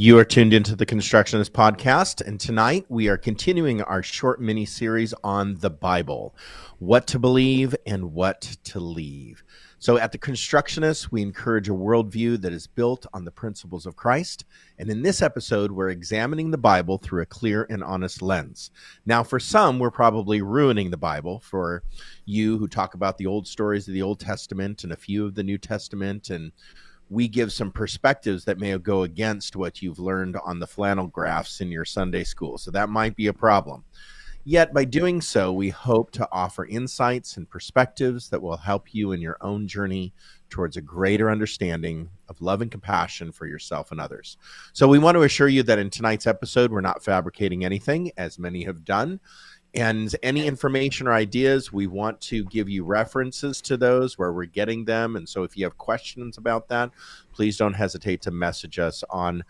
You are tuned into the Constructionist Podcast, and tonight we are continuing our short mini-series on the Bible, what to believe and what to leave. So at the Constructionist, we encourage a worldview that is built on the principles of Christ, and in this episode, we're examining the Bible through a clear and honest lens. Now, for some, we're probably ruining the Bible. For you who talk about the old stories of the Old Testament and a few of the New Testament, and we give some perspectives that may go against what you've learned on the flannel graphs in your Sunday school. So that might be a problem. Yet by doing so, we hope to offer insights and perspectives that will help you in your own journey towards a greater understanding of love and compassion for yourself and others. So we want to assure you that in tonight's episode, we're not fabricating anything, as many have done. And any information or ideas, we want to give you references to those where we're getting them. And so if you have questions about that, please don't hesitate to message us on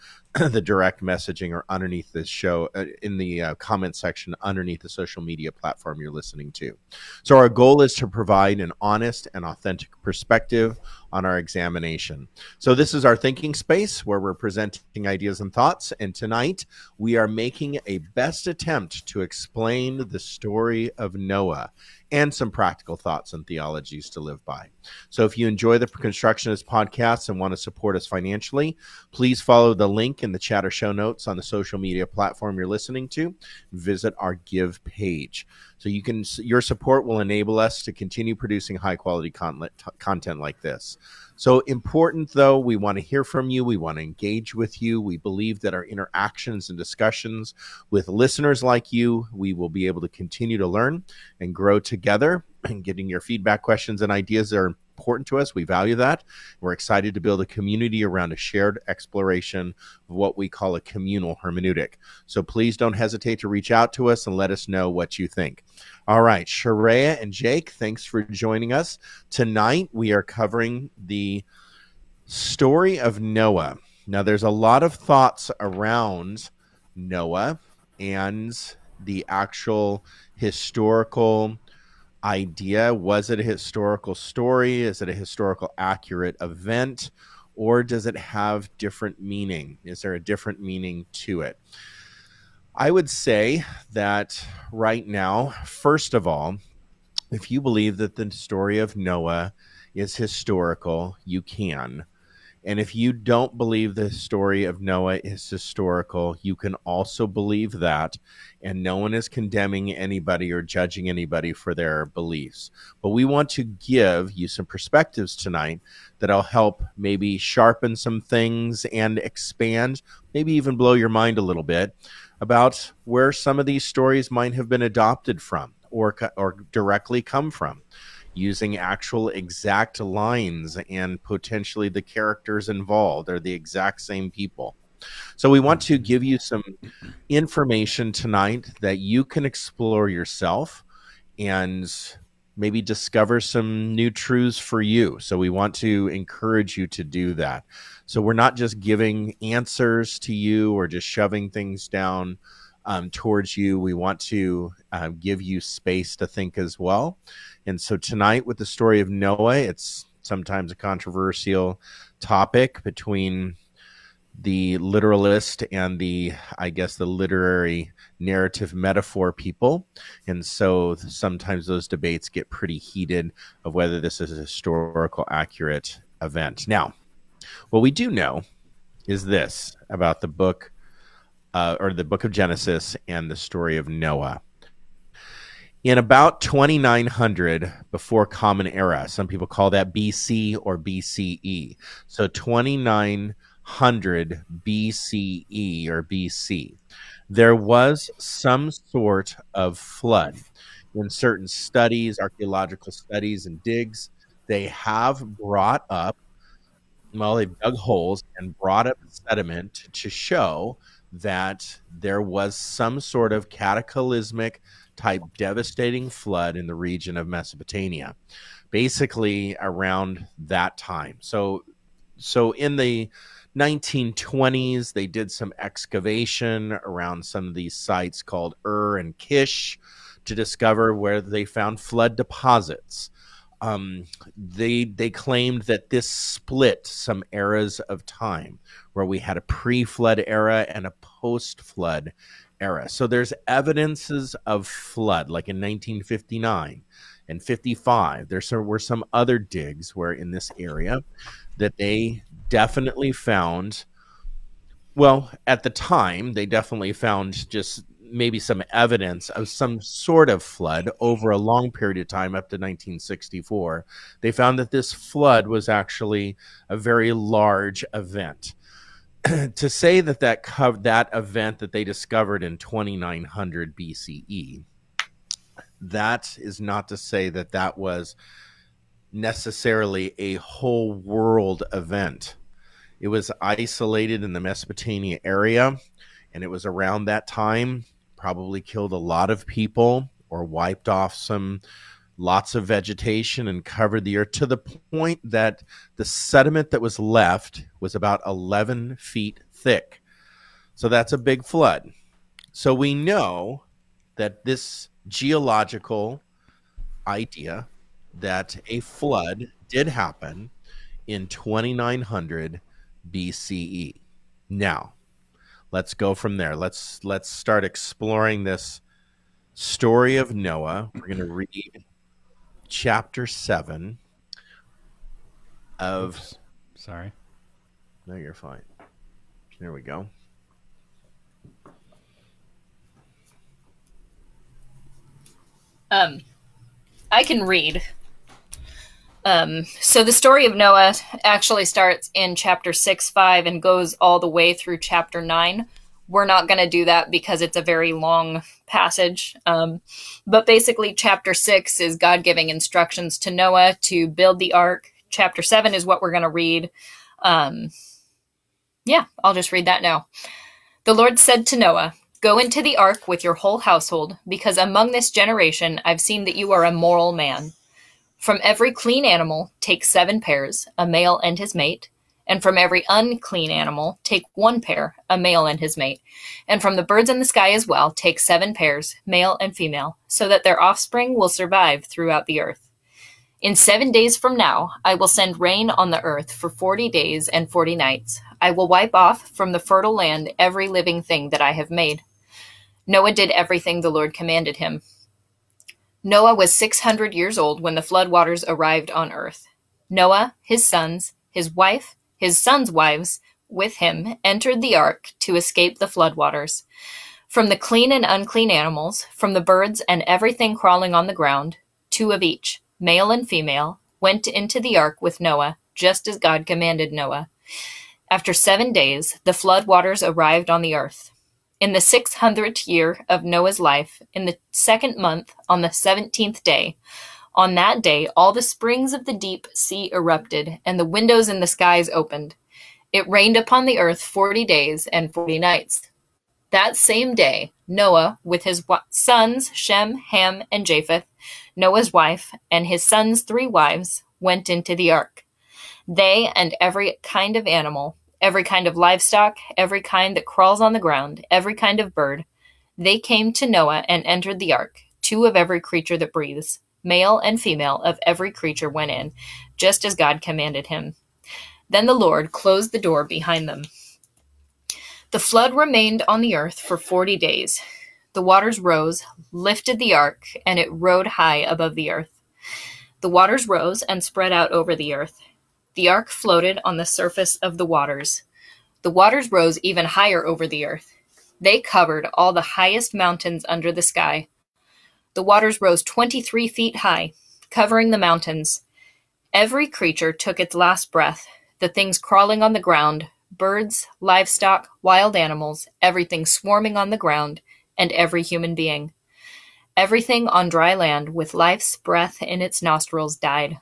the direct messaging or underneath this show in the comment section underneath the social media platform you're listening to. So our goal is to provide an honest and authentic perspective on our examination. So this is our thinking space where we're presenting ideas and thoughts. And tonight we are making a best attempt to explain the story of Noah and some practical thoughts and theologies to live by. So if you enjoy the Constructionist Podcast and want to support us financially, please follow the link in the chat or show notes on the social media platform you're listening to. Visit our Give page. So your support will enable us to continue producing high-quality content like this. So important, though, we want to hear from you. We want to engage with you. We believe that our interactions and discussions with listeners like you, we will be able to continue to learn and grow together. And getting your feedback, questions, and ideas are important to us. We value that. We're excited to build a community around a shared exploration of what we call a communal hermeneutic. So please don't hesitate to reach out to us and let us know what you think. All right, Sharayah and Jake, thanks for joining us. Tonight we are covering the story of Noah. Now there's a lot of thoughts around Noah and the actual historical idea. Was it a historical story? Is it a historical accurate event? Or does it have different meaning? Is there a different meaning to it? I would say that right now, first of all, if you believe that the story of Noah is historical, you can. And if you don't believe the story of Noah is historical, you can also believe that. And no one is condemning anybody or judging anybody for their beliefs. But we want to give you some perspectives tonight that'll help maybe sharpen some things and expand, maybe even blow your mind a little bit about where some of these stories might have been adopted from or directly come from, using actual exact lines and potentially the characters involved are the exact same people. So we want to give you some information tonight that you can explore yourself and maybe discover some new truths for you. So we want to encourage you to do that. So we're not just giving answers to you or just shoving things down towards you. We want to give you space to think as well. And so tonight with the story of Noah, it's sometimes a controversial topic between the literalist and the, I guess, the literary narrative metaphor people. And so sometimes those debates get pretty heated of whether this is a historical accurate event. Now, what we do know is this about the book or the book of Genesis and the story of Noah. In about 2900 before Common Era, some people call that BC or BCE. So 2900 BCE or BC, there was some sort of flood. In certain studies, archaeological studies and digs, they have brought up, well, they've dug holes and brought up sediment to show that there was some sort of cataclysmic type devastating flood in the region of Mesopotamia, basically around that time. So in the 1920s, they did some excavation around some of these sites called Ur and Kish to discover where they found flood deposits. They claimed that this split some eras of time, where we had a pre-flood era and a post-flood era. So there's evidences of flood, like in 1959 and 55. There were some other digs where in this area that they definitely found, well, at the time, they definitely found just maybe some evidence of some sort of flood over a long period of time up to 1964. They found that this flood was actually a very large event. To say that event that they discovered in 2900 BCE, that is not to say that that was necessarily a whole world event. It was isolated in the Mesopotamia area, and it was around that time, probably killed a lot of people or wiped off lots of vegetation and covered the earth to the point that the sediment that was left was about 11 feet thick. So that's a big flood. So we know that this geological idea that a flood did happen in 2900 BCE. Now, let's go from there. Let's start exploring this story of Noah. We're going to read chapter 7 of... Oops, sorry. No, you're fine. There we go. I can read. So the story of Noah actually starts in chapter 6-5 and goes all the way through chapter 9. We're not going to do that because it's a very long passage. But basically, chapter 6 is God giving instructions to Noah to build the ark. Chapter 7 is what we're going to read. I'll just read that now. The Lord said to Noah, "Go into the ark with your whole household, because among this generation I've seen that you are a moral man. From every clean animal, take 7 pairs, a male and his mate. And from every unclean animal, take 1 pair, a male and his mate. And from the birds in the sky as well, take 7 pairs, male and female, so that their offspring will survive throughout the earth. In 7 days from now, I will send rain on the earth for 40 days and 40 nights. I will wipe off from the fertile land every living thing that I have made." Noah did everything the Lord commanded him. Noah was 600 years old when the flood waters arrived on earth. Noah, his sons, his wife, his sons' wives with him entered the ark to escape the floodwaters. From the clean and unclean animals, from the birds and everything crawling on the ground, 2 of each, male and female, went into the ark with Noah, just as God commanded Noah. After 7 days, the floodwaters arrived on the earth. In the 600th year of Noah's life, in the 2nd month, on the 17th day, on that day, all the springs of the deep sea erupted, and the windows in the skies opened. It rained upon the earth 40 days and 40 nights. That same day, Noah, with his sons Shem, Ham, and Japheth, Noah's wife, and his sons' 3 wives, went into the ark. They and every kind of animal, every kind of livestock, every kind that crawls on the ground, every kind of bird, they came to Noah and entered the ark, 2 of every creature that breathes. Male and female of every creature went in, just as God commanded him. Then the Lord closed the door behind them. The flood remained on the earth for 40 days. The waters rose, lifted the ark, and it rode high above the earth. The waters rose and spread out over the earth. The ark floated on the surface of the waters. The waters rose even higher over the earth. They covered all the highest mountains under the sky. The waters rose 23 feet high, covering the mountains. Every creature took its last breath, the things crawling on the ground, birds, livestock, wild animals, everything swarming on the ground, and every human being. Everything on dry land with life's breath in its nostrils died.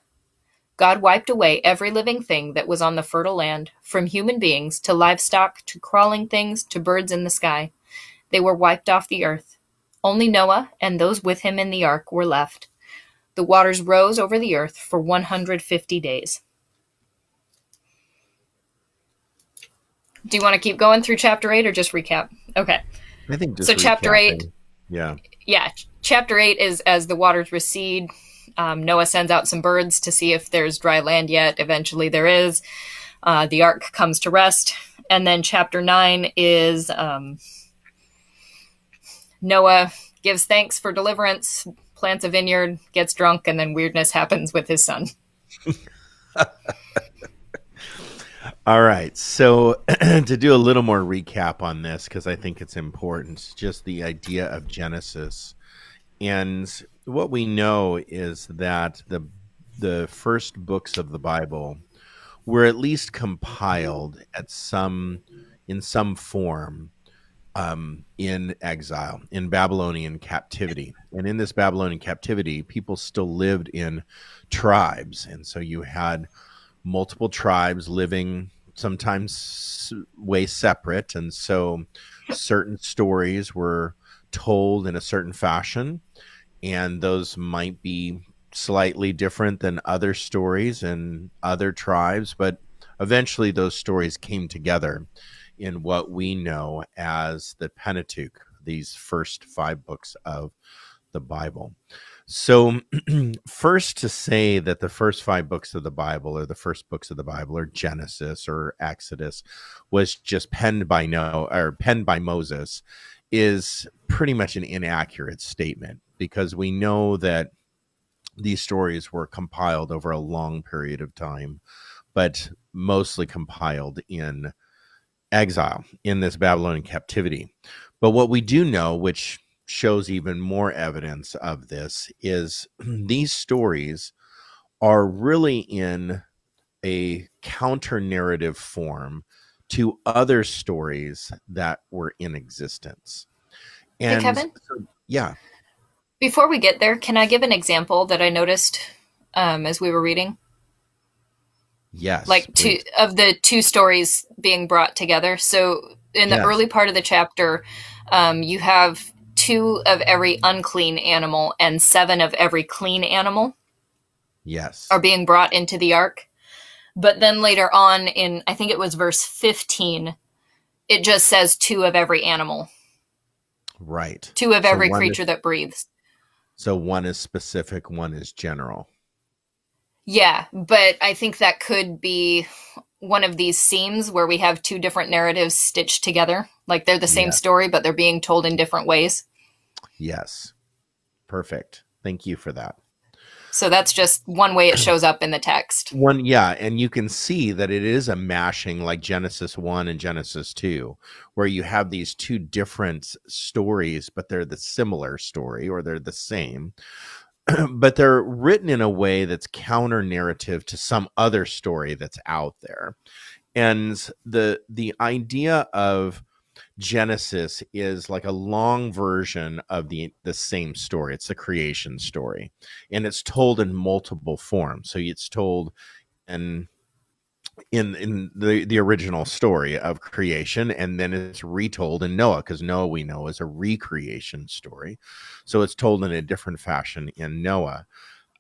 God wiped away every living thing that was on the fertile land, from human beings to livestock to crawling things to birds in the sky. They were wiped off the earth. Only Noah and those with him in the ark were left. The waters rose over the earth for 150 days. Do you want to keep going through chapter 8 or just recap? Okay. I think just so. Chapter 8. Yeah. Yeah. Chapter 8 is as the waters recede. Noah sends out some birds to see if there's dry land yet. Eventually there is. The ark comes to rest. And then chapter 9 is Noah gives thanks for deliverance, plants a vineyard, gets drunk, and then weirdness happens with his son. All right. So to do a little more recap on this, because I think it's important, just the idea of Genesis. And what we know is that the first books of the Bible were at least compiled at in some form in exile, in Babylonian captivity. And in this Babylonian captivity, people still lived in tribes. And so you had multiple tribes living sometimes way separate. And so certain stories were told in a certain fashion, and those might be slightly different than other stories in other tribes, but eventually those stories came together in what we know as the Pentateuch, these first five books of the Bible. So first, to say that the first five books of the Bible, or the first books of the Bible, or Genesis or Exodus, was just penned by Moses is pretty much an inaccurate statement, because we know that these stories were compiled over a long period of time, but mostly compiled in exile, in this Babylonian captivity. But what we do know, which shows even more evidence of this, is these stories are really in a counter-narrative form to other stories that were in existence. And hey, Kevin? Yeah. Before we get there, can I give an example that I noticed as we were reading? Yes. Like please. Two of the two stories being brought together. So in the early part of the chapter, you have 2 of every unclean animal and 7 of every clean animal. Yes. Are being brought into the ark. But then later on in, I think it was verse 15, it just says 2 of every animal. Right. 2 of every creature that breathes. So one is specific, one is general. Yeah, but I think that could be one of these seams where we have 2 different narratives stitched together. Like they're the same story, but they're being told in different ways. Yes. Perfect. Thank you for that. So that's just one way it shows up in the text. And you can see that it is a mashing, like Genesis 1 and Genesis 2, where you have these 2 different stories, but they're the similar story, or they're the same, but they're written in a way that's counter-narrative to some other story that's out there. And the idea of Genesis is like a long version of the same story. It's the creation story, and it's told in multiple forms. So it's told in the original story of creation, and then it's retold in Noah, because Noah, we know, is a recreation story. So it's told in a different fashion in Noah.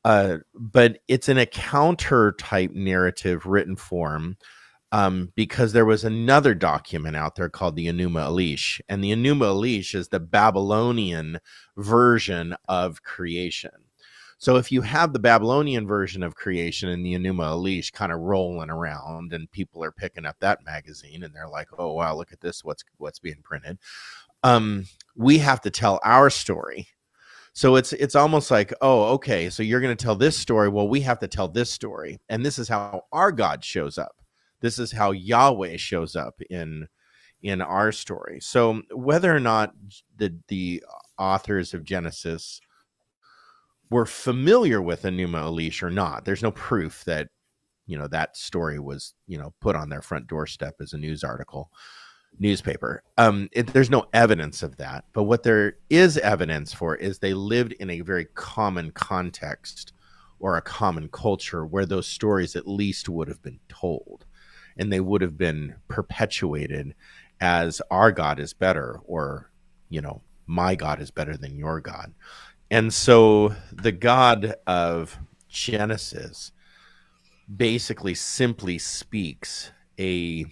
But it's in a counter type narrative written form, because there was another document out there called the Enuma Elish, and the Enuma Elish is the Babylonian version of creation. So if you have the Babylonian version of creation and the Enuma Elish kind of rolling around, and people are picking up that magazine and they're like, oh, wow, look at this, what's being printed. We have to tell our story. So it's almost like, oh, okay, so you're going to tell this story. Well, we have to tell this story. And this is how our God shows up. This is how Yahweh shows up in our story. So whether or not the authors of Genesis were familiar with Enuma Elish or not, there's no proof that, that story was, put on their front doorstep as a newspaper. There's no evidence of that. But what there is evidence for is they lived in a very common context or a common culture where those stories at least would have been told, and they would have been perpetuated as our God is better, or, you know, my God is better than your God. And so the God of Genesis basically simply speaks a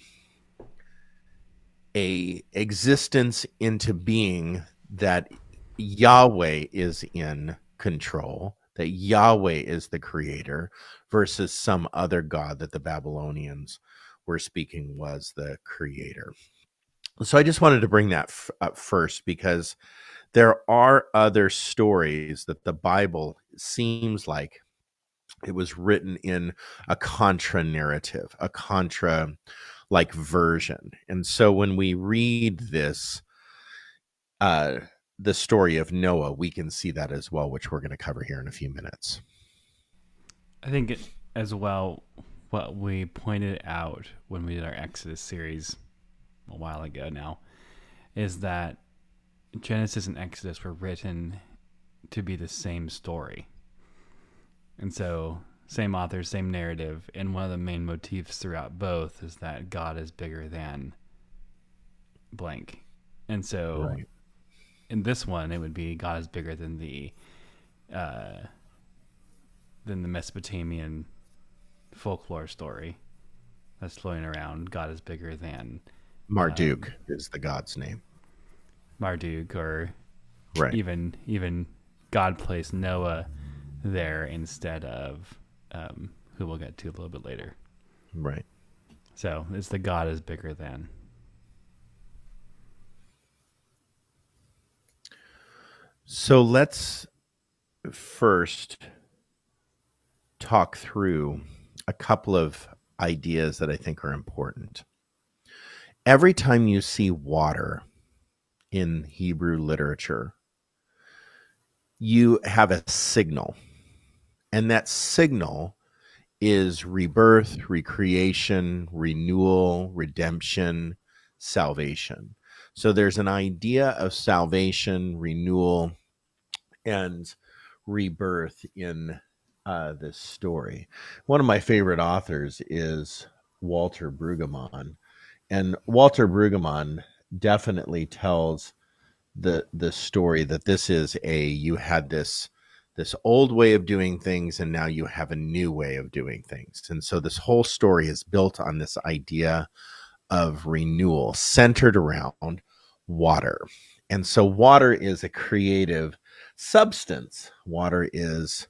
existence into being that Yahweh is in control, that Yahweh is the creator, versus some other God that the Babylonians were speaking was the creator. So I just wanted to bring that up first, because there are other stories that the Bible seems like it was written in a contra narrative, a contra like version. And so when we read this, the story of Noah, we can see that as well, which we're going to cover here in a few minutes. I think as well, what we pointed out when we did our Exodus series a while ago now is that Genesis and Exodus were written to be the same story. And so same author, same narrative. And one of the main motifs throughout both is that God is bigger than blank. And so right. In this one, it would be God is bigger than the Mesopotamian folklore story that's floating around. God is bigger than Marduk is the god's name. Marduk, or right. even God placed Noah there instead of who we'll get to a little bit later. Right. So it's the God is bigger than. So let's first talk through a couple of ideas that I think are important. Every time you see water in Hebrew literature, you have a signal, and that signal is rebirth, recreation, renewal, redemption, salvation. So there's an idea of salvation, renewal, and rebirth in this story. One of my favorite authors is Walter Brueggemann, and Walter Brueggemann definitely tells the story that this is you had this old way of doing things, and now you have a new way of doing things. And so this whole story is built on this idea of renewal centered around water. And so water is a creative substance. Water is,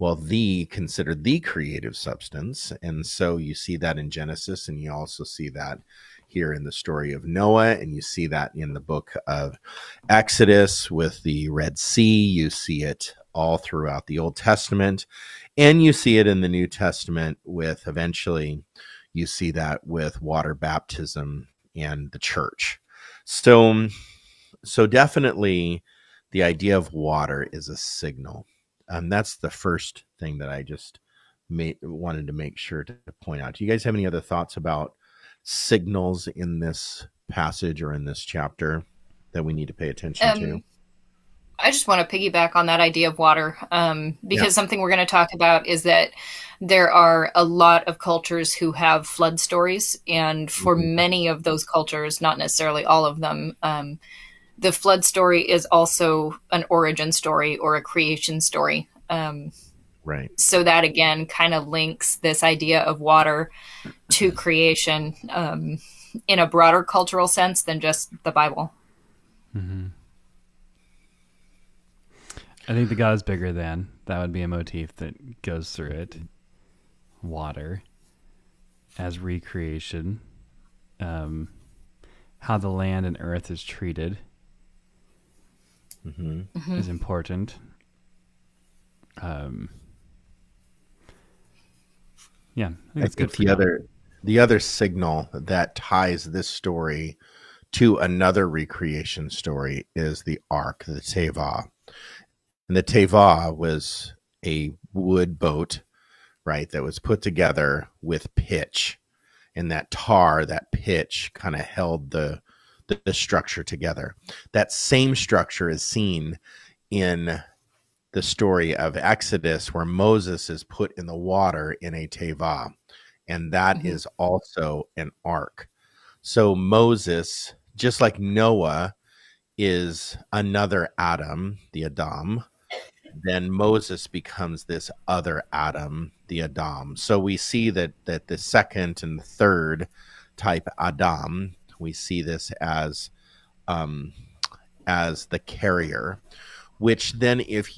well, considered the creative substance. And so you see that in Genesis, and you also see that here in the story of Noah, and you see that in the book of Exodus with the Red Sea. You see it all throughout the Old Testament, and you see it in the New Testament with, eventually you see that with water baptism and the church. So definitely the idea of water is a signal. That's the first thing that I just wanted to make sure to point out. Do you guys have any other thoughts about signals in this passage or in this chapter that we need to pay attention to? I just want to piggyback on that idea of water, because something we're going to talk about is that there are a lot of cultures who have flood stories. And for many of those cultures, not necessarily all of them, the flood story is also an origin story or a creation story. Right. So that, again, kind of links this idea of water to creation in a broader cultural sense than just the Bible. Mm-hmm. I think the God is bigger than, that would be a motif that goes through it. Water as recreation, how the land and earth is treated is important. Yeah, I think it's good for you. The other signal that ties this story to another recreation story is the ark, the Teva. And the Teva was a wood boat, right, that was put together with pitch. And that pitch kind of held the structure together. That same structure is seen in the story of Exodus where Moses is put in the water in a teva, and that is also an ark. So Moses, just like Noah is another Adam, the Adam, then Moses becomes this other Adam, the Adam. So we see that the second and third type Adam, we see this as the carrier, which then it's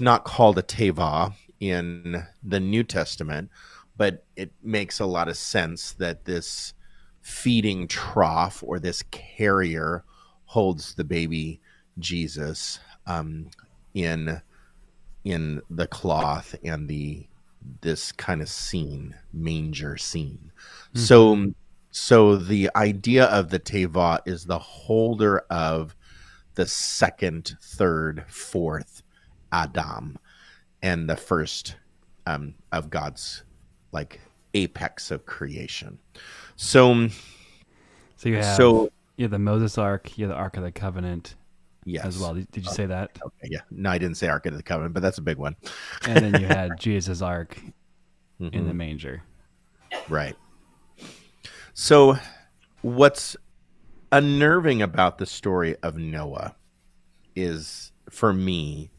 not called a teva in the New Testament, but it makes a lot of sense that this feeding trough or this carrier holds the baby Jesus in the cloth and this kind of scene, manger scene. Mm-hmm. So the idea of the teva is the holder of the second, third, fourth Adam, and the first of God's like apex of creation. So you have the Moses Ark, you have the Ark of the Covenant. Yes. As well. Did you say that? Okay, yeah. No, I didn't say Ark of the Covenant, but that's a big one. And then you had Jesus' Ark in the manger. Right. So what's unnerving about the story of Noah is, for me,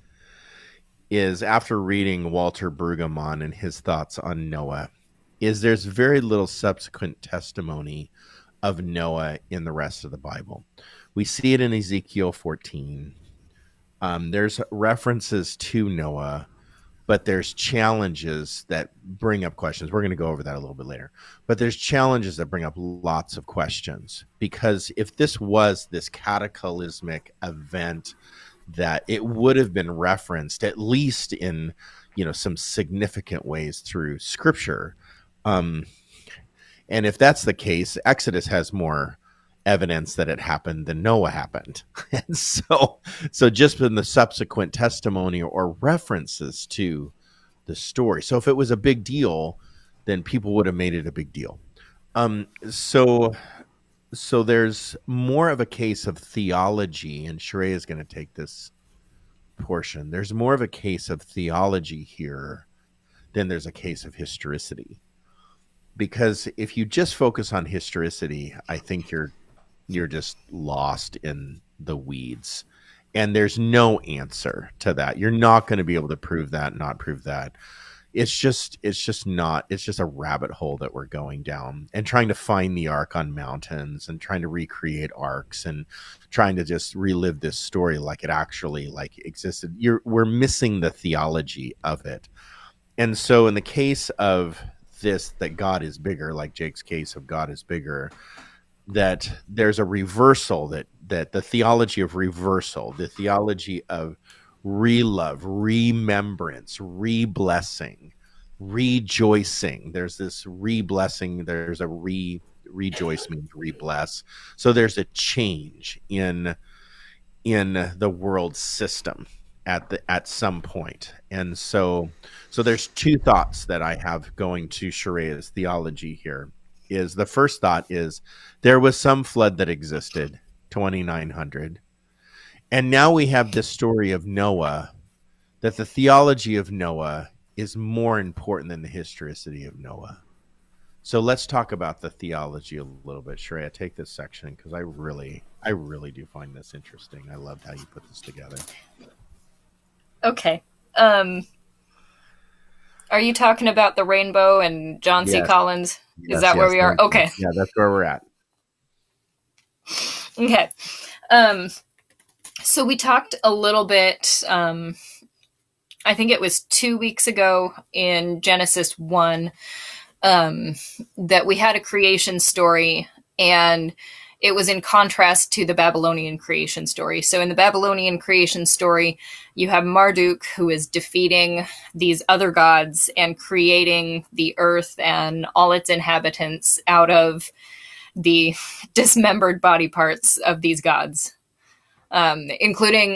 is after reading Walter Brueggemann and his thoughts on Noah, is there's very little subsequent testimony of Noah in the rest of the Bible. We see it in Ezekiel 14. There's references to Noah, but there's challenges that bring up questions. We're going to go over that a little bit later. But there's challenges that bring up lots of questions, because if this was this cataclysmic event, that it would have been referenced at least in, some significant ways through Scripture. And if that's the case, Exodus has more evidence that it happened than Noah happened. And so just in the subsequent testimony or references to the story. So if it was a big deal, then people would have made it a big deal. So there's more of a case of theology, and Sharayah is going to take this portion. There's more of a case of theology here than there's a case of historicity. Because if you just focus on historicity, I think you're just lost in the weeds, and there's no answer to that. You're not going to be able to prove that, not prove that. It's just a rabbit hole that we're going down, and trying to find the ark on mountains, and trying to recreate arcs, and trying to just relive this story like it actually like existed. We're missing the theology of it. And so in the case of this, that God is bigger, like Jake's case of God is bigger, that there's a reversal, that the theology of reversal, the theology of re-love, remembrance, re-blessing, rejoicing. There's this re-blessing, there's a rejoice means re-bless. So there's a change in the world system at some point. And so there's two thoughts that I have going to Sharayah's theology here. Is the first thought is there was some flood that existed 2900, and now we have this story of Noah, that the theology of Noah is more important than the historicity of Noah. So let's talk about the theology a little bit. Sharayah, take this section, because I really do find this interesting. I loved how you put this together. Okay. Are you talking about the rainbow and John C. Collins? Is that where we are? Okay. Yeah, that's where we're at. Okay. So we talked a little bit, I think it was 2 weeks ago in Genesis 1, that we had a creation story, and it was in contrast to the Babylonian creation story. So in the Babylonian creation story, you have Marduk, who is defeating these other gods and creating the earth and all its inhabitants out of the dismembered body parts of these gods, including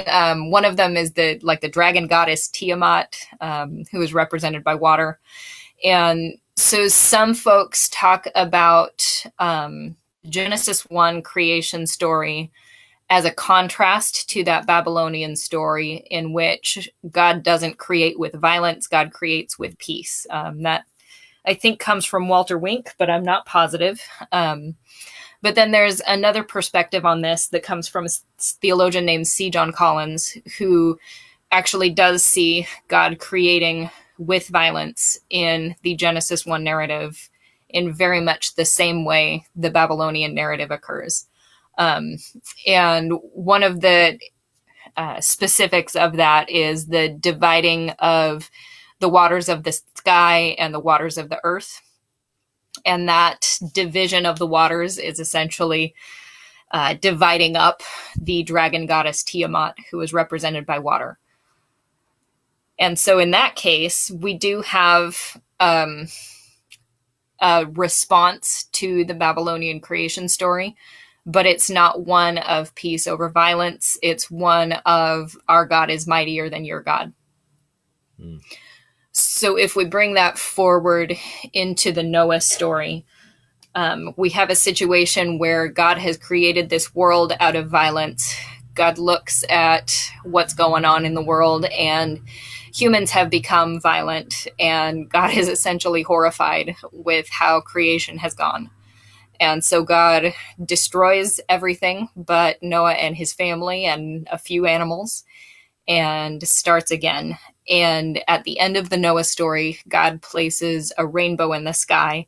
one of them is the dragon goddess Tiamat, who is represented by water. And so some folks talk about Genesis 1 creation story as a contrast to that Babylonian story in which God doesn't create with violence, God creates with peace. That I think comes from Walter Wink, but I'm not positive. But then there's another perspective on this that comes from a theologian named C. John Collins, who actually does see God creating with violence in the Genesis 1 narrative in very much the same way the Babylonian narrative occurs. And one of the specifics of that is the dividing of the waters of the sky and the waters of the earth. And that division of the waters is essentially dividing up the dragon goddess Tiamat, who is represented by water. And so in that case, we do have a response to the Babylonian creation story, but it's not one of peace over violence. It's one of our God is mightier than your God. Mm. So if we bring that forward into the Noah story, we have a situation where God has created this world out of violence. God looks at what's going on in the world, and humans have become violent, and God is essentially horrified with how creation has gone. And so God destroys everything but Noah and his family and a few animals, and starts again. And at the end of the Noah story, God places a rainbow in the sky.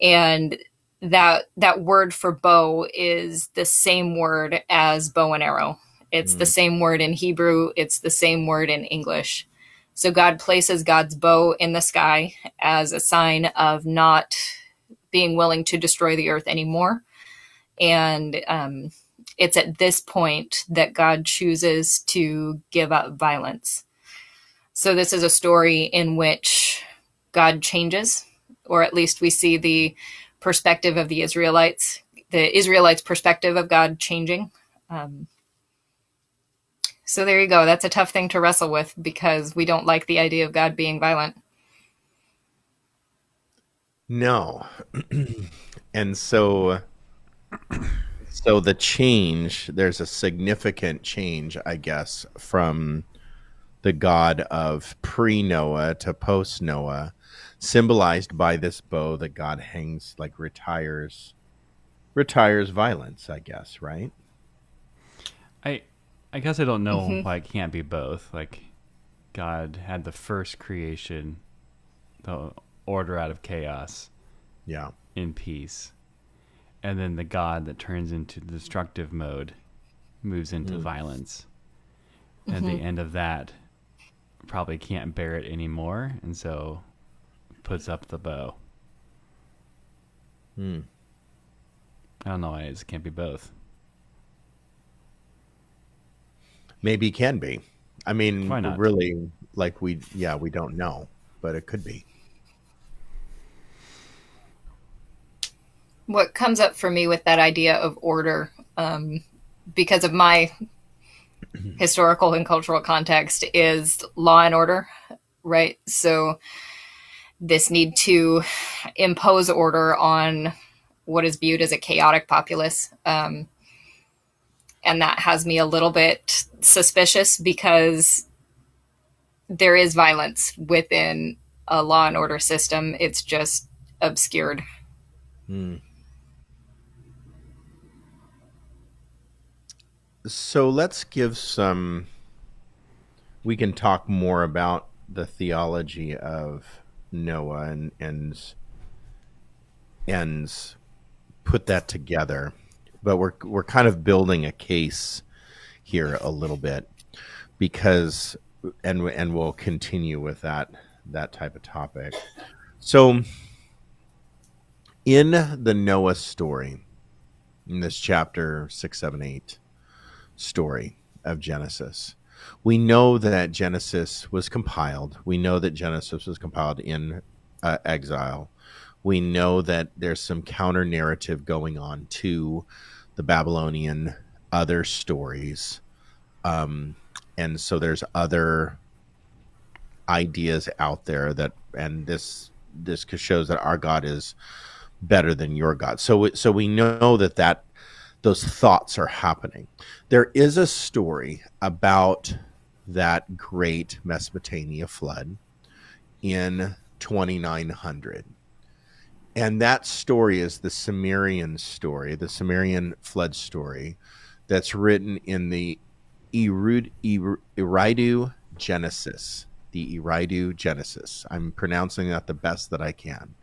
And that word for bow is the same word as bow and arrow. It's the same word in Hebrew. It's the same word in English. So God places God's bow in the sky as a sign of not being willing to destroy the earth anymore. And it's at this point that God chooses to give up violence. So this is a story in which God changes, or at least we see the perspective of the Israelites' perspective of God changing. So there you go. That's a tough thing to wrestle with because we don't like the idea of God being violent. No. And so the change, there's a significant change, I guess, from the God of pre-Noah to post-Noah, symbolized by this bow that God hangs, like retires violence, I guess, right? I guess I don't know why it can't be both. Like, God had the first creation, the order out of chaos, in peace. And then the God that turns into destructive mode moves into violence. At the end of that, probably can't bear it anymore, and so puts up the bow. I don't know why it can't be both. Maybe it can be. I mean, why not? Really, like we don't know, but it could be. What comes up for me with that idea of order, because of my historical and cultural context, is law and order, right? So this need to impose order on what is viewed as a chaotic populace. And that has me a little bit suspicious because there is violence within a law and order system. It's just obscured. So let's give some, we can talk more about the theology of Noah and put that together. But we're kind of building a case here a little bit because, and we'll continue with that type of topic. So in the Noah story, in this chapter 6, 7, 8, story of Genesis, we know that Genesis was compiled. We know that Genesis was compiled in exile. We know that there's some counter narrative going on to the Babylonian other stories. And so there's other ideas out there that, and this shows that our God is better than your God. So we know that those thoughts are happening. There is a story about that great Mesopotamia flood in 2900. And that story is the Sumerian story, the Sumerian flood story that's written in the Eridu Genesis, the Eridu Genesis. I'm pronouncing that the best that I can.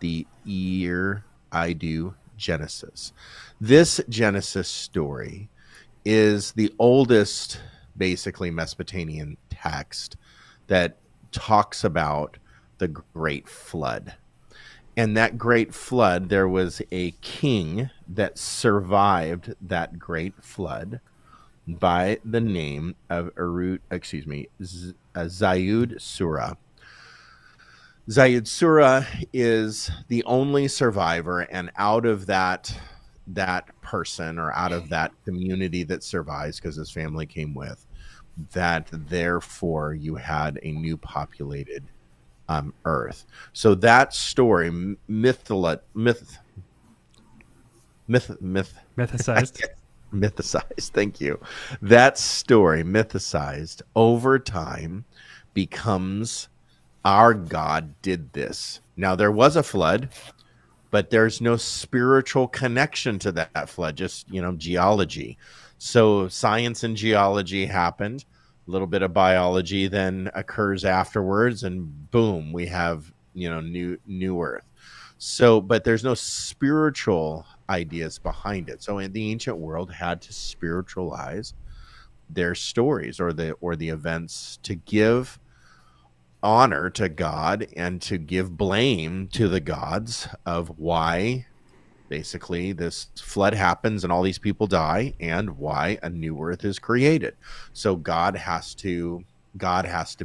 The Eridu Genesis. This Genesis story is the oldest, basically, Mesopotamian text that talks about the Great Flood. And that Great Flood, there was a king that survived that Great Flood by the name of Ziusudra. Ziusudra is the only survivor, and out of that person, or out of that community that survives, because his family came with, that therefore you had a new populated Earth. So that story, mythicized. Mythicized, thank you. That story, mythicized, over time becomes our God did this. Now, there was a flood, but there's no spiritual connection to that flood, just, geology. So science and geology happened. Little bit of biology then occurs afterwards, and boom, we have new Earth. So, but there's no spiritual ideas behind it. So, in the ancient world, had to spiritualize their stories or the events to give honor to God and to give blame to the gods of why basically this flood happens and all these people die, and why a new earth is created. So God has to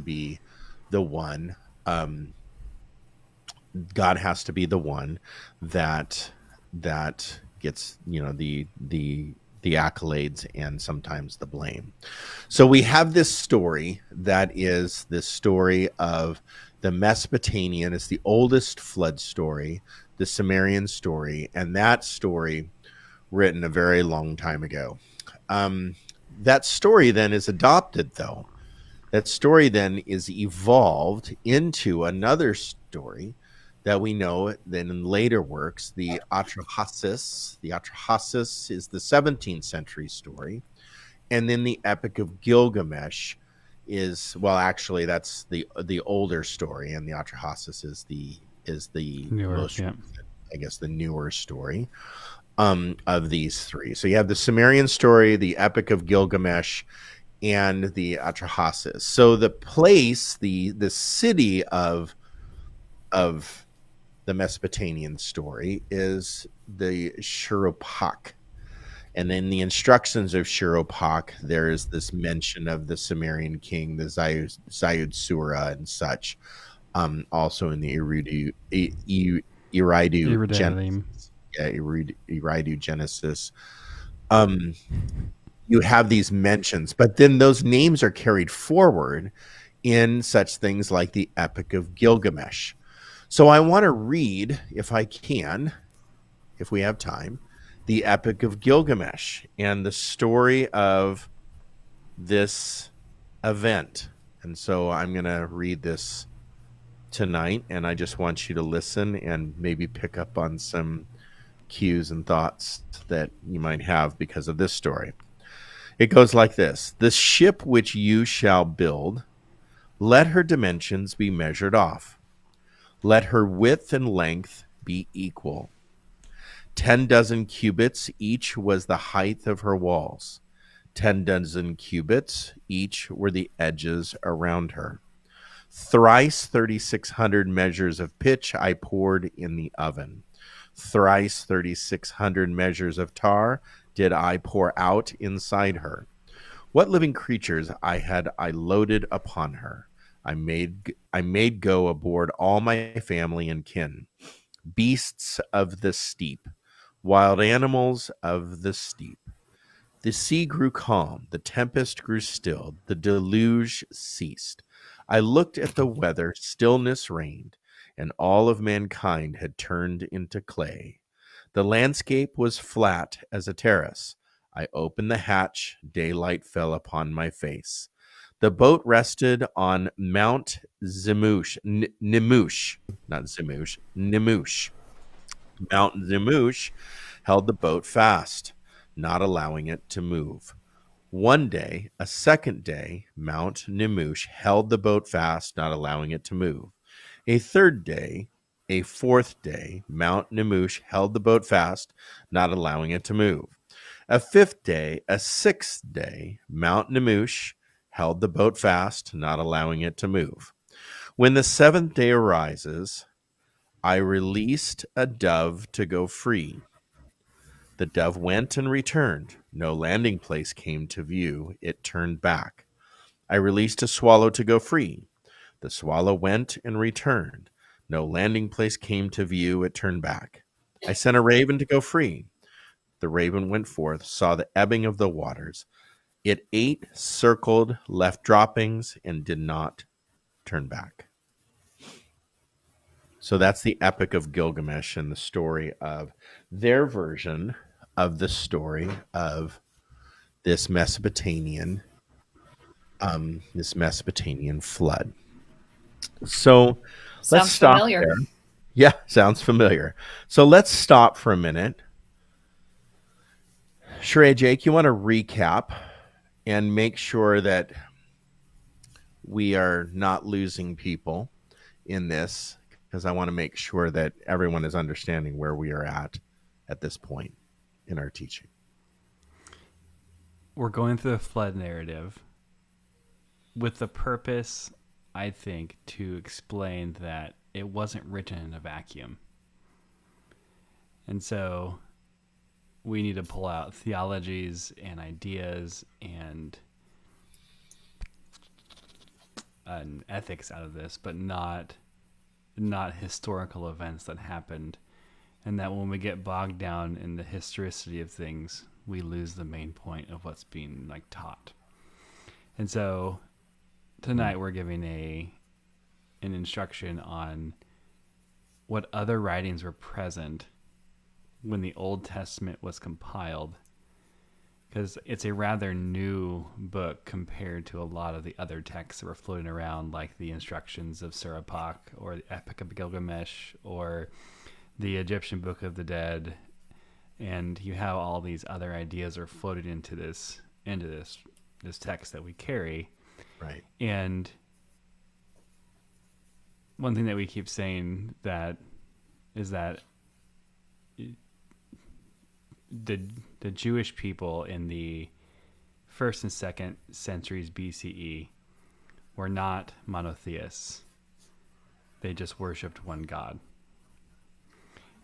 be the one that gets the accolades and sometimes the blame. So we have this story that is this story of the Mesopotamian. It's the oldest flood story, the Sumerian story, and that story written a very long time ago. That story then is adopted, though. That story then is evolved into another story that we know then in later works, the Atrahasis. The Atrahasis is the 17th century story. And then the Epic of Gilgamesh is, well, actually, that's the older story, and the Atrahasis is the newer, most, yeah, I guess, the newer story of these three. So you have the Sumerian story, the Epic of Gilgamesh, and the Atrahasis. So the place, the city of the Mesopotamian story is the Shuruppak. And in the instructions of Shuruppak, there is this mention of the Sumerian king, the Ziusudra and such. Also in the Eridu Genesis, you have these mentions, but then those names are carried forward in such things like the Epic of Gilgamesh. So I want to read, if I can, if we have time, the Epic of Gilgamesh and the story of this event. And so I'm going to read this tonight, and I just want you to listen and maybe pick up on some cues and thoughts that you might have because of this story. It goes like this. The ship which you shall build, let her dimensions be measured off. Let her width and length be equal. 10 dozen cubits each was the height of her walls. 10 dozen cubits each were the edges around her. Thrice 3,600 measures of pitch I poured in the oven. Thrice 3,600 measures of tar did I pour out inside her. What living creatures I loaded upon her. I made go aboard all my family and kin. Beasts of the steep, wild animals of the steep. The sea grew calm, the tempest grew still, the deluge ceased. I looked at the weather, stillness reigned, and all of mankind had turned into clay. The landscape was flat as a terrace. I opened the hatch. Daylight fell upon my face. The boat rested on Mount Nimush. Mount Nimush held the boat fast, not allowing it to move. One day, a second day, Mount Nimush held the boat fast, not allowing it to move. A third day, a fourth day, Mount Nimush held the boat fast, not allowing it to move. A fifth day, a sixth day, Mount Nimush held the boat fast, not allowing it to move. When the seventh day arises, I released a dove to go free. The dove went and returned. No landing place came to view. It turned back. I released a swallow to go free. The swallow went and returned. No landing place came to view. It turned back. I sent a raven to go free. The raven went forth, saw the ebbing of the waters. It ate, circled, left droppings, and did not turn back. So that's the Epic of Gilgamesh and the story of their version of the story of this Mesopotamian flood. So let's stop there. Yeah, sounds familiar. So let's stop for a minute. Sharayah, Jake, you want to recap and make sure that we are not losing people in this, because I want to make sure that everyone is understanding where we are at this point in our teaching. We're going through the flood narrative with the purpose, I think, to explain that it wasn't written in a vacuum. And so we need to pull out theologies and ideas and ethics out of this, but not historical events that happened, and that when we get bogged down in the historicity of things, we lose the main point of what's being taught. And so tonight we're giving an instruction on what other writings were present when the Old Testament was compiled, because it's a rather new book compared to a lot of the other texts that were floating around, like the Instructions of Shuruppak or the Epic of Gilgamesh or the Egyptian Book of the Dead. And you have all these other ideas are floated into this text that we carry. Right. And one thing that we keep saying that is that the Jewish people in the 1st and 2nd centuries BCE were not monotheists. They just worshipped one God.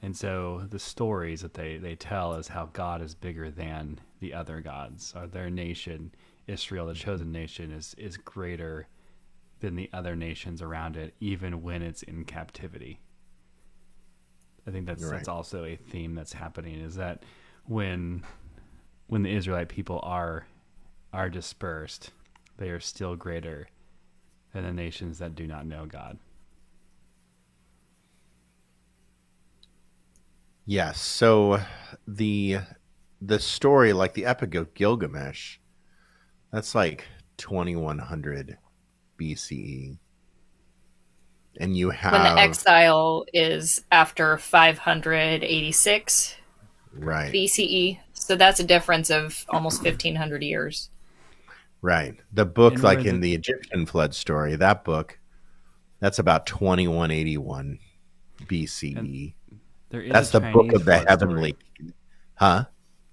And so the stories that they tell is how God is bigger than the other gods. Or their nation, Israel, the chosen nation, is greater than the other nations around it, even when it's in captivity. I think that's right. That's also a theme that's happening, is that when the Israelite people are dispersed, they are still greater than the nations that do not know God. Yes. So the story, like the Epic of Gilgamesh, that's 2100 BCE. And you have when the exile is after 586 right. BCE. So that's a difference of almost 1,500 years. Right. The book, in the Egyptian flood story, that book, that's about 2181 BCE. That's the book of the heavenly. Story. Huh?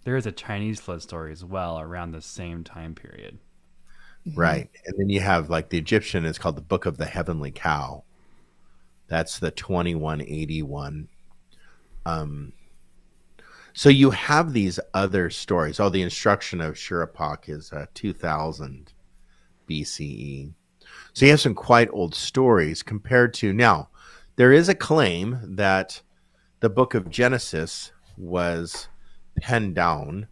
There is a Chinese flood story as well around the same time period. Right. And then you have the Egyptian is called the Book of the Heavenly Cow. That's the 2181. So you have these other stories. The Instruction of Shuruppak is 2000 BCE. So you have some quite old stories compared to now. There is a claim that the Book of Genesis was penned down.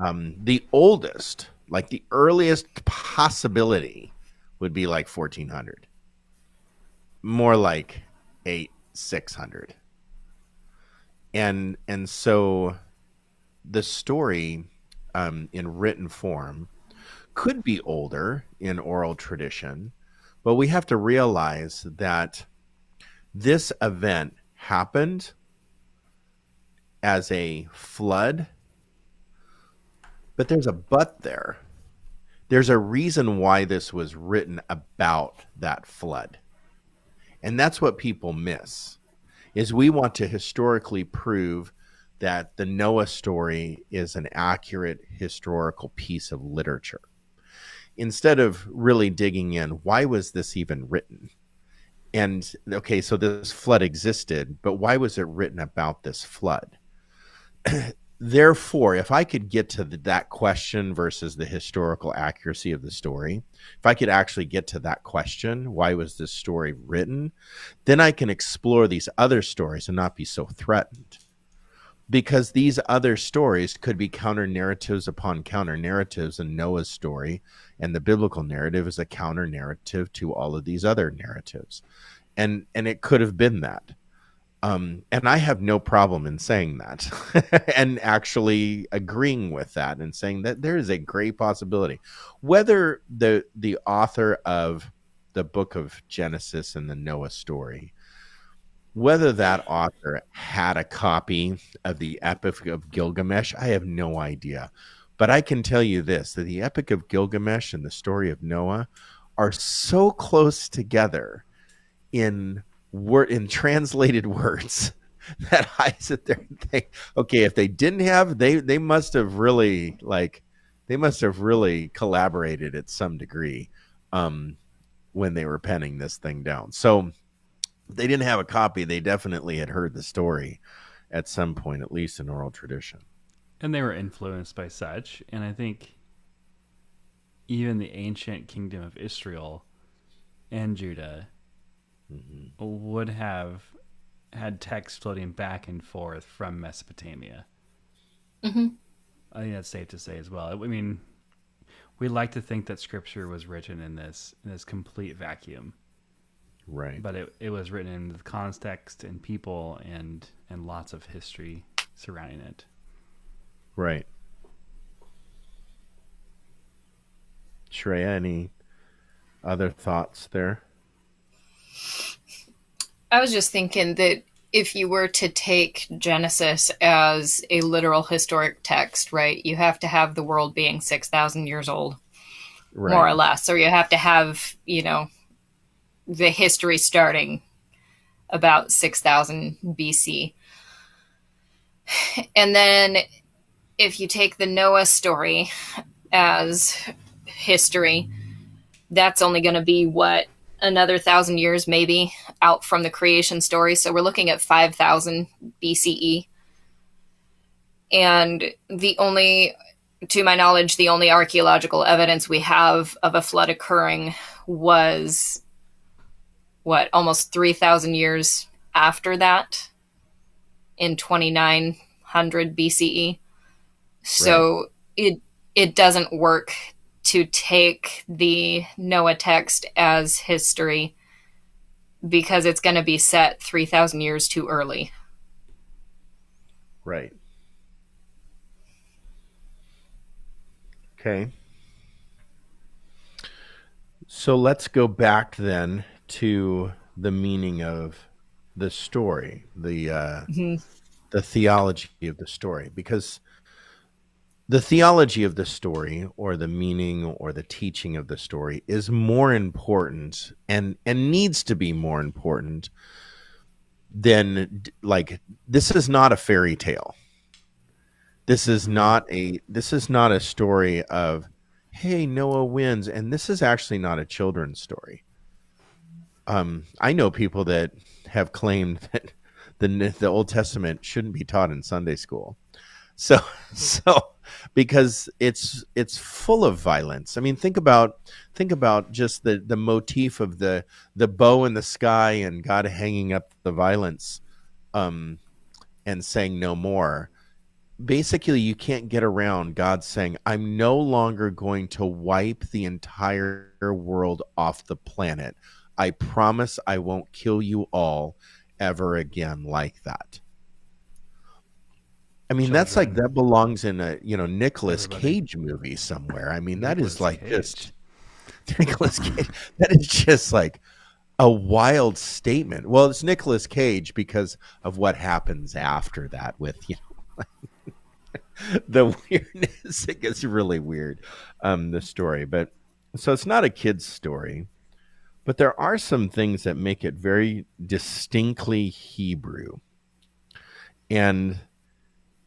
The oldest, the earliest possibility would be 1400. More 600. And so the story in written form could be older in oral tradition, but we have to realize that this event happened as a flood, but there's a but there. There's a reason why this was written about that flood. And that's what people miss, is we want to historically prove that the Noah story is an accurate historical piece of literature, instead of really digging in, why was this even written? And okay, so this flood existed, but why was it written about this flood? Therefore, if I could get to that question versus the historical accuracy of the story, if I could actually get to that question, why was this story written, then I can explore these other stories and not be so threatened. Because these other stories could be counter-narratives upon counter-narratives, and Noah's story and the biblical narrative is a counter-narrative to all of these other narratives. And it could have been that. And I have no problem in saying that and actually agreeing with that and saying that there is a great possibility. Whether the author of the book of Genesis and the Noah story, whether that author had a copy of the Epic of Gilgamesh, I have no idea. But I can tell you this, that the Epic of Gilgamesh and the story of Noah are so close together in translated words that I sit there and think, okay, if they didn't have, they must have really collaborated at some degree when they were penning this thing down. So if they didn't have a copy, they definitely had heard the story at some point, at least in oral tradition, and they were influenced by such. And I think even the ancient kingdom of Israel and Judah would have had text floating back and forth from Mesopotamia. Mm-hmm. I think that's safe to say as well. I mean, we like to think that scripture was written in this complete vacuum, right? But it was written in the context and people and lots of history surrounding it, right? Shreya, any other thoughts there? I was just thinking that if you were to take Genesis as a literal historic text, right, you have to have the world being 6,000 years old, right, more or less, or you have to have, the history starting about 6,000 BC. And then if you take the Noah story as history, that's only going to be what, another 1,000 years maybe out from the creation story. So we're looking at 5,000 BCE. And to my knowledge, the only archaeological evidence we have of a flood occurring was almost 3,000 years after that, in 2900 BCE. So right. It doesn't work to take the Noah text as history, because it's going to be set 3,000 years too early. Right. Okay. So let's go back then to the meaning of the story, the theology of the story, because the theology of the story, or the meaning or the teaching of the story, is more important and needs to be more important than, like, this is not a fairy tale. This is not a story of, hey, Noah wins, and this is actually not a children's story. I know people that have claimed that the Old Testament shouldn't be taught in Sunday school. So because it's full of violence. I mean, think about just the motif of the bow in the sky and God hanging up the violence and saying no more. Basically, you can't get around God saying, I'm no longer going to wipe the entire world off the planet. I promise I won't kill you all ever again like that. I mean, children. That's like, that belongs in a, you know, Nicolas Cage movie somewhere. I mean, that is like just Nicolas Cage. That is just like a wild statement. Well, it's Nicolas Cage because of what happens after that with, you know, like, the weirdness. It gets really weird, the story. But so it's not a kid's story, but there are some things that make it very distinctly Hebrew. And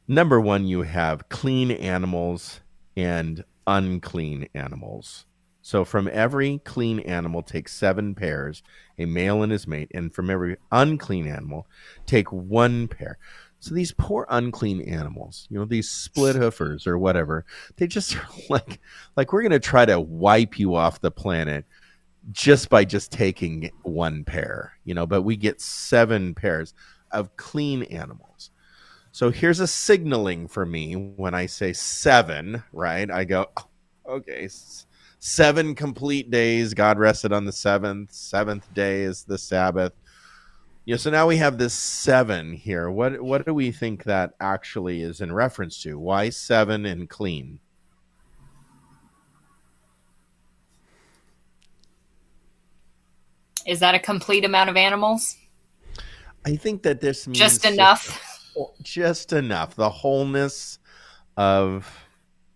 number one, you have clean animals and unclean animals. So from every clean animal, take 7 pairs, a male and his mate. And from every unclean animal, take 1 pair. So these poor unclean animals, you know, these split hoofers or whatever, they just are like we're going to try to wipe you off the planet just by just taking 1 pair, you know, but we get 7 pairs of clean animals. So here's a signaling for me when I say 7, right? I go, oh, okay, 7 complete days. God rested on the 7th. 7th day is the Sabbath. You know, so now we have this 7 here. What do we think that actually is in reference to? Why 7 and clean? Is that a complete amount of animals? I think that this means just enough. Just enough, the wholeness of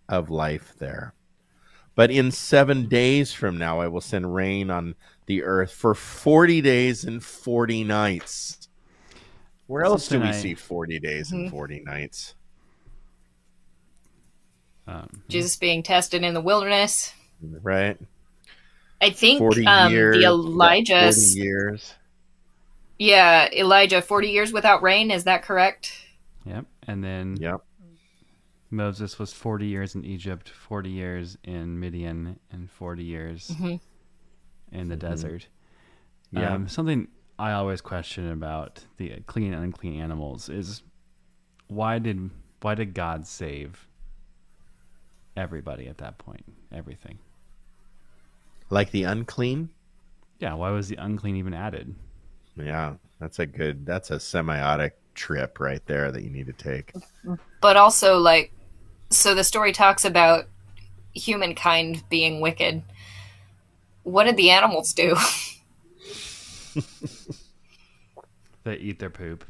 life there. But in 7 days from now, I will send rain on the earth for 40 days and 40 nights. Where else do we see 40 days and 40 nights? Jesus being tested in the wilderness. Right. I think 40 years, the Elijah's... 40 years. Yeah, Elijah, 40 years without rain, is that correct? Yep, and then Moses was 40 years in Egypt, 40 years in Midian, and 40 years in the desert. Yeah. Something I always question about the clean and unclean animals is why did God save everybody at that point, everything? Like the unclean? Yeah, why was the unclean even added? Yeah, that's a semiotic trip right there that you need to take. But also, like, so the story talks about humankind being wicked. What did the animals do? They eat their poop.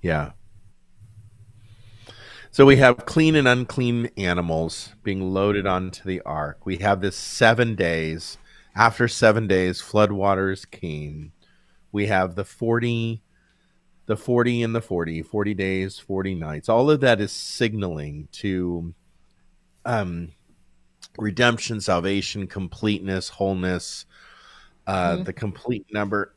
Yeah. So we have clean and unclean animals being loaded onto the ark. We have this 7 days. After 7 days, floodwaters came. We have the 40 and the 40, 40 days, 40 nights. All of that is signaling to redemption, salvation, completeness, wholeness, the complete number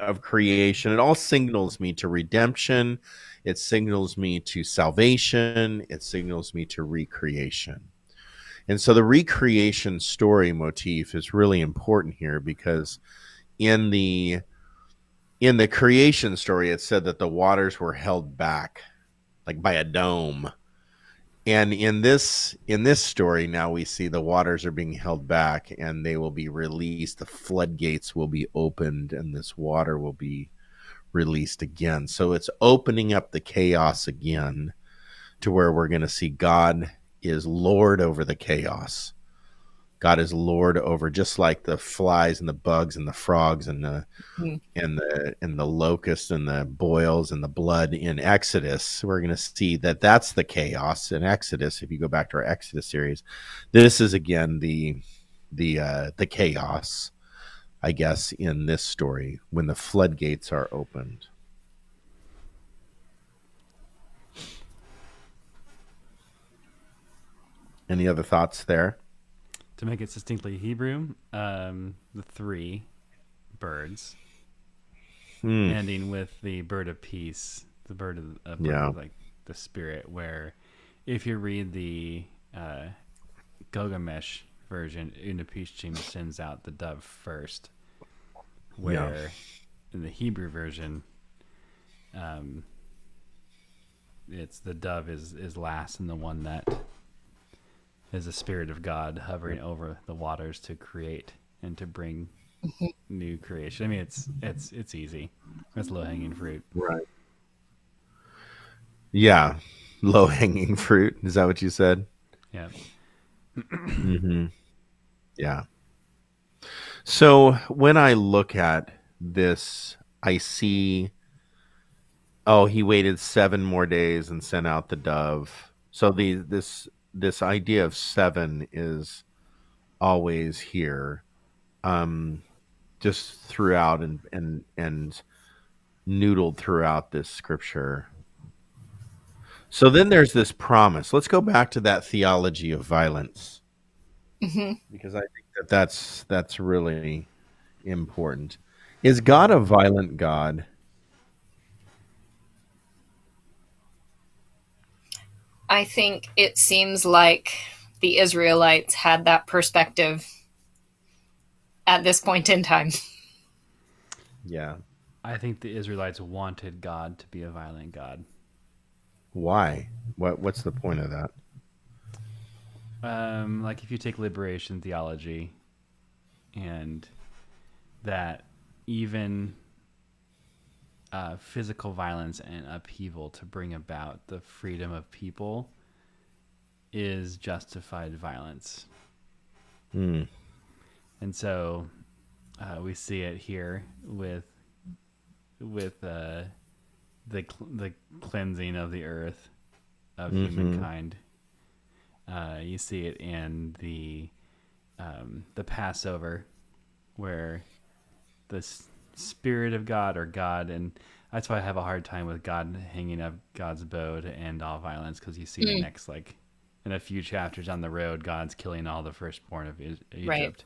of creation. It all signals me to redemption. It signals me to salvation. It signals me to recreation. And so the recreation story motif is really important here, because in the creation story, it said that the waters were held back like by a dome. And in this story, now we see the waters are being held back and they will be released. The floodgates will be opened and this water will be released again. So it's opening up the chaos again to where we're going to see God is Lord over the chaos. God is Lord over, just like the flies and the bugs and the frogs and the and the locusts and the boils and the blood in Exodus. We're going to see that that's the chaos in Exodus. If you go back to our Exodus series, this is again the chaos, I guess, in this story, when the floodgates are opened. Any other thoughts there? To make it distinctly Hebrew, the 3 birds, ending with the bird of peace, the bird of like the spirit, where if you read the Gilgamesh version, Utnapishtim sends out the dove first, where in the Hebrew version, it's the dove is last and the one that is the spirit of God hovering over the waters to create and to bring new creation. I mean, it's easy. That's low-hanging fruit. Right. Yeah. Low-hanging fruit. Is that what you said? Yeah. Mm-hmm. Yeah. So when I look at this, I see, oh, he waited 7 more days and sent out the dove. So this idea of 7 is always here, just throughout and noodled throughout this scripture. So then there's this promise. Let's go back to that theology of violence, mm-hmm. because I think that's really important. Is God a violent God? I think it seems like the Israelites had that perspective at this point in time. Yeah. I think the Israelites wanted God to be a violent God. Why? What's the point of that? Like if you take liberation theology and that even physical violence and upheaval to bring about the freedom of people is justified violence. Mm. And so we see it here with the cleansing of the earth of mm-hmm. humankind. You see it in the Passover, where the Spirit of God or God, and that's why I have a hard time with God hanging up God's bow to end all violence, because you see the next, like in a few chapters on the road, God's killing all the firstborn of Egypt. Right.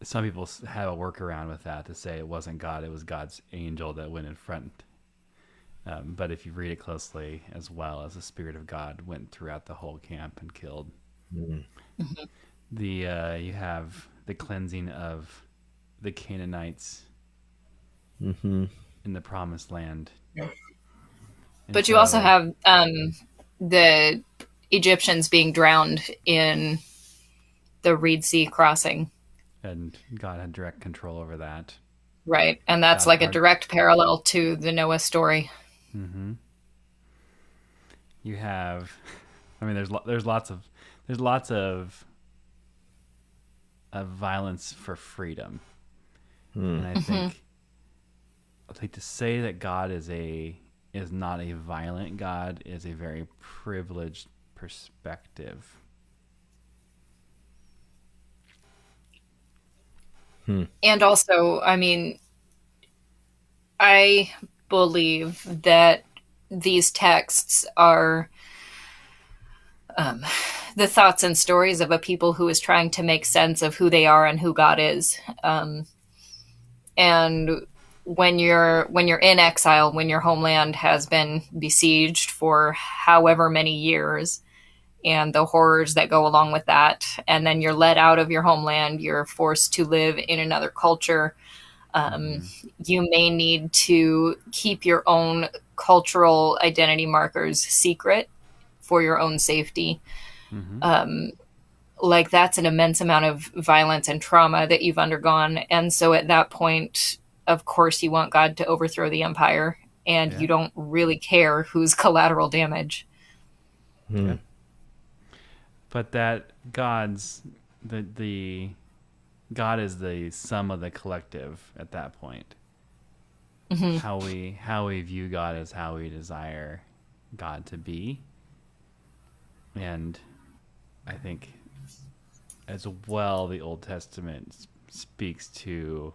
Some people have a workaround with that to say it wasn't God, it was God's angel that went in front. But if you read it closely, as well as the Spirit of God went throughout the whole camp and killed. Mm-hmm. You have the cleansing of the Canaanites mm-hmm. in the Promised Land. And but you also have the Egyptians being drowned in the Red Sea crossing. And God had direct control over that. Right, and that's like a direct parallel to the Noah story. Mm-hmm. You have, I mean, there's lots of violence for freedom, and I think to say that God is not a violent God is a very privileged perspective. Hmm. And also, I mean, I believe that these texts are the thoughts and stories of a people who is trying to make sense of who they are and who God is. And when you're in exile, when your homeland has been besieged for however many years, and the horrors that go along with that, and then you're let out of your homeland, you're forced to live in another culture. You may need to keep your own cultural identity markers secret for your own safety. Mm-hmm. Like that's an immense amount of violence and trauma that you've undergone. And so at that point, of course, you want God to overthrow the empire, and you don't really care who's collateral damage. Mm. Yeah. But that God is the sum of the collective at that point. Mm-hmm. How we view God is how we desire God to be. And I think as well, the Old Testament speaks to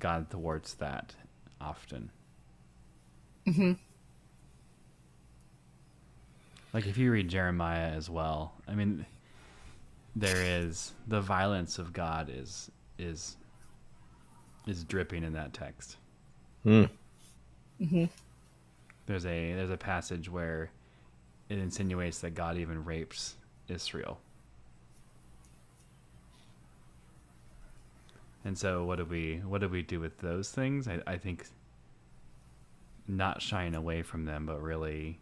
God thwarts that often. Mm-hmm. Like if you read Jeremiah as well, I mean, there is the violence of God is dripping in that text. Mm. Mm-hmm. There's a passage where it insinuates that God even rapes Israel. And so what do we do with those things? I think not shying away from them, but really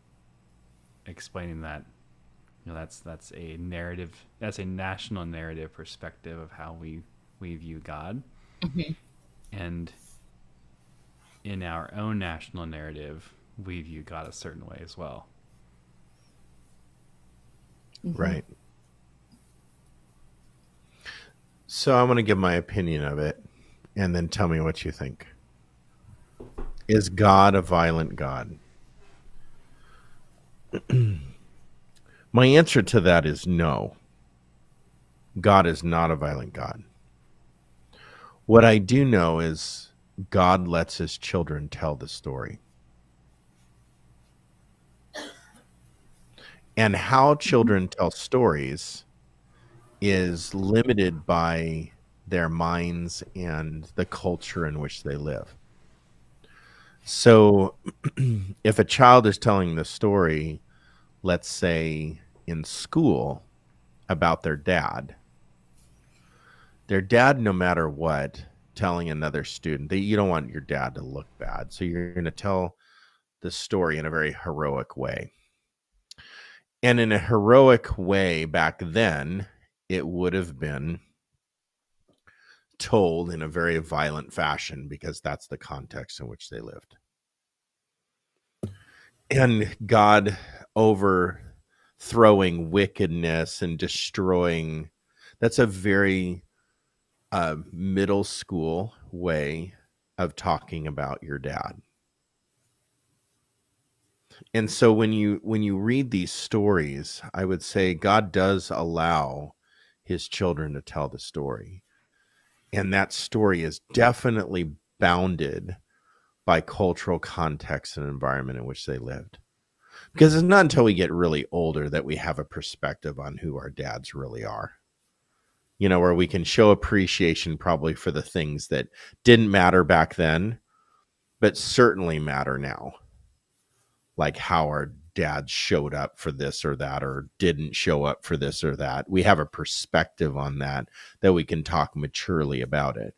explaining that, you know, that's a national narrative perspective of how we we view God. Mm-hmm. And in our own national narrative, we view God a certain way as well. Mm-hmm. Right. So I want to give my opinion of it and then tell me what you think. Is God a violent God? My answer to that is no. God is not a violent God. What I do know is God lets his children tell the story. And how children tell stories is limited by their minds and the culture in which they live. So if a child is telling the story, let's say in school, about their dad, no matter what, telling another student that you don't want your dad to look bad. So you're going to tell the story in a very heroic way. And in a heroic way back then, it would have been told in a very violent fashion because that's the context in which they lived. And God overthrowing wickedness and destroying, that's a very middle school way of talking about your dad. And so when you read these stories, I would say God does allow his children to tell the story. And that story is definitely bounded by cultural context and environment in which they lived. Because it's not until we get really older that we have a perspective on who our dads really are. You know, where we can show appreciation probably for the things that didn't matter back then, but certainly matter now. Like how our dad showed up for this or that, or didn't show up for this or that. We have a perspective on that we can talk maturely about it.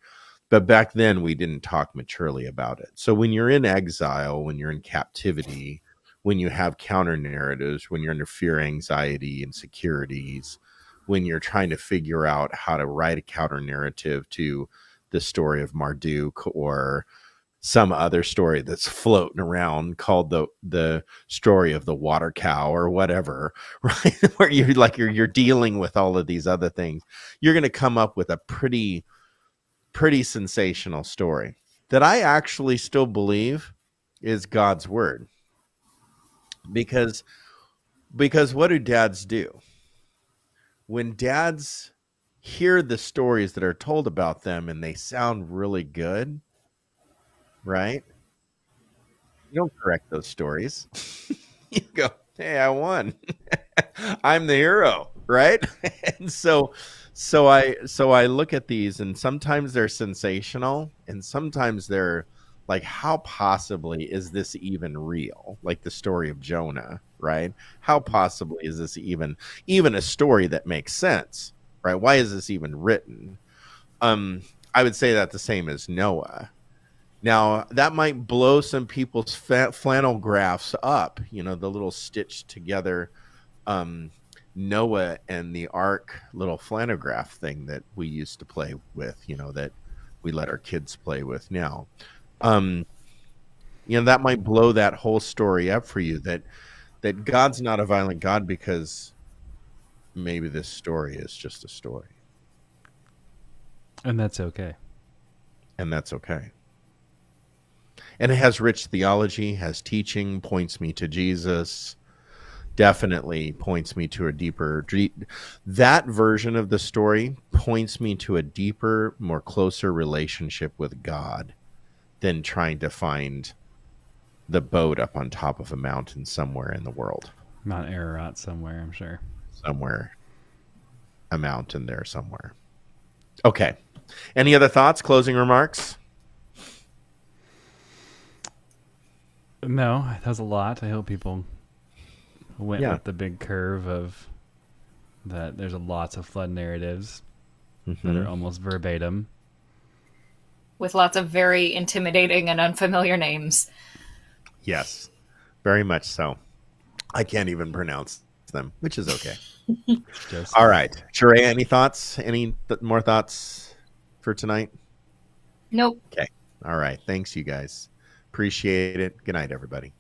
But back then we didn't talk maturely about it. So when you're in exile, when you're in captivity, when you have counter narratives, when you're under fear, anxiety, insecurities, when you're trying to figure out how to write a counter narrative to the story of Marduk or some other story that's floating around called the story of the water cow or whatever, right? Where you're dealing with all of these other things, you're going to come up with a pretty sensational story that I actually still believe is God's word. Because what do dads do? When dads hear the stories that are told about them and they sound really good, right? You don't correct those stories. You go, hey, I won. I'm the hero, right? And so I look at these, and sometimes they're sensational, and sometimes they're like, how possibly is this even real? Like the story of Jonah, right? How possibly is this even a story that makes sense, right? Why is this even written? I would say that the same as Noah. Now, that might blow some people's flannel graphs up, you know, the little stitched together Noah and the Ark little flannel graph thing that we used to play with, you know, that we let our kids play with now. You know, that might blow that whole story up for you, that God's not a violent God because maybe this story is just a story. And that's okay. And it has rich theology, has teaching, points me to Jesus, definitely points me to a deeper... That version of the story points me to a deeper, more closer relationship with God than trying to find the boat up on top of a mountain somewhere in the world. Mount Ararat somewhere, I'm sure. Somewhere. A mountain there somewhere. Okay. Any other thoughts, closing remarks? No, that was a lot. I hope people went with the big curve of that. There's lots of flood narratives that are almost verbatim, with lots of very intimidating and unfamiliar names. Yes, very much so. I can't even pronounce them, which is okay. All right, Sharayah, any thoughts? Any more thoughts? for tonight? Nope. Okay. All right. Thanks, you guys. Appreciate it. Good night, everybody.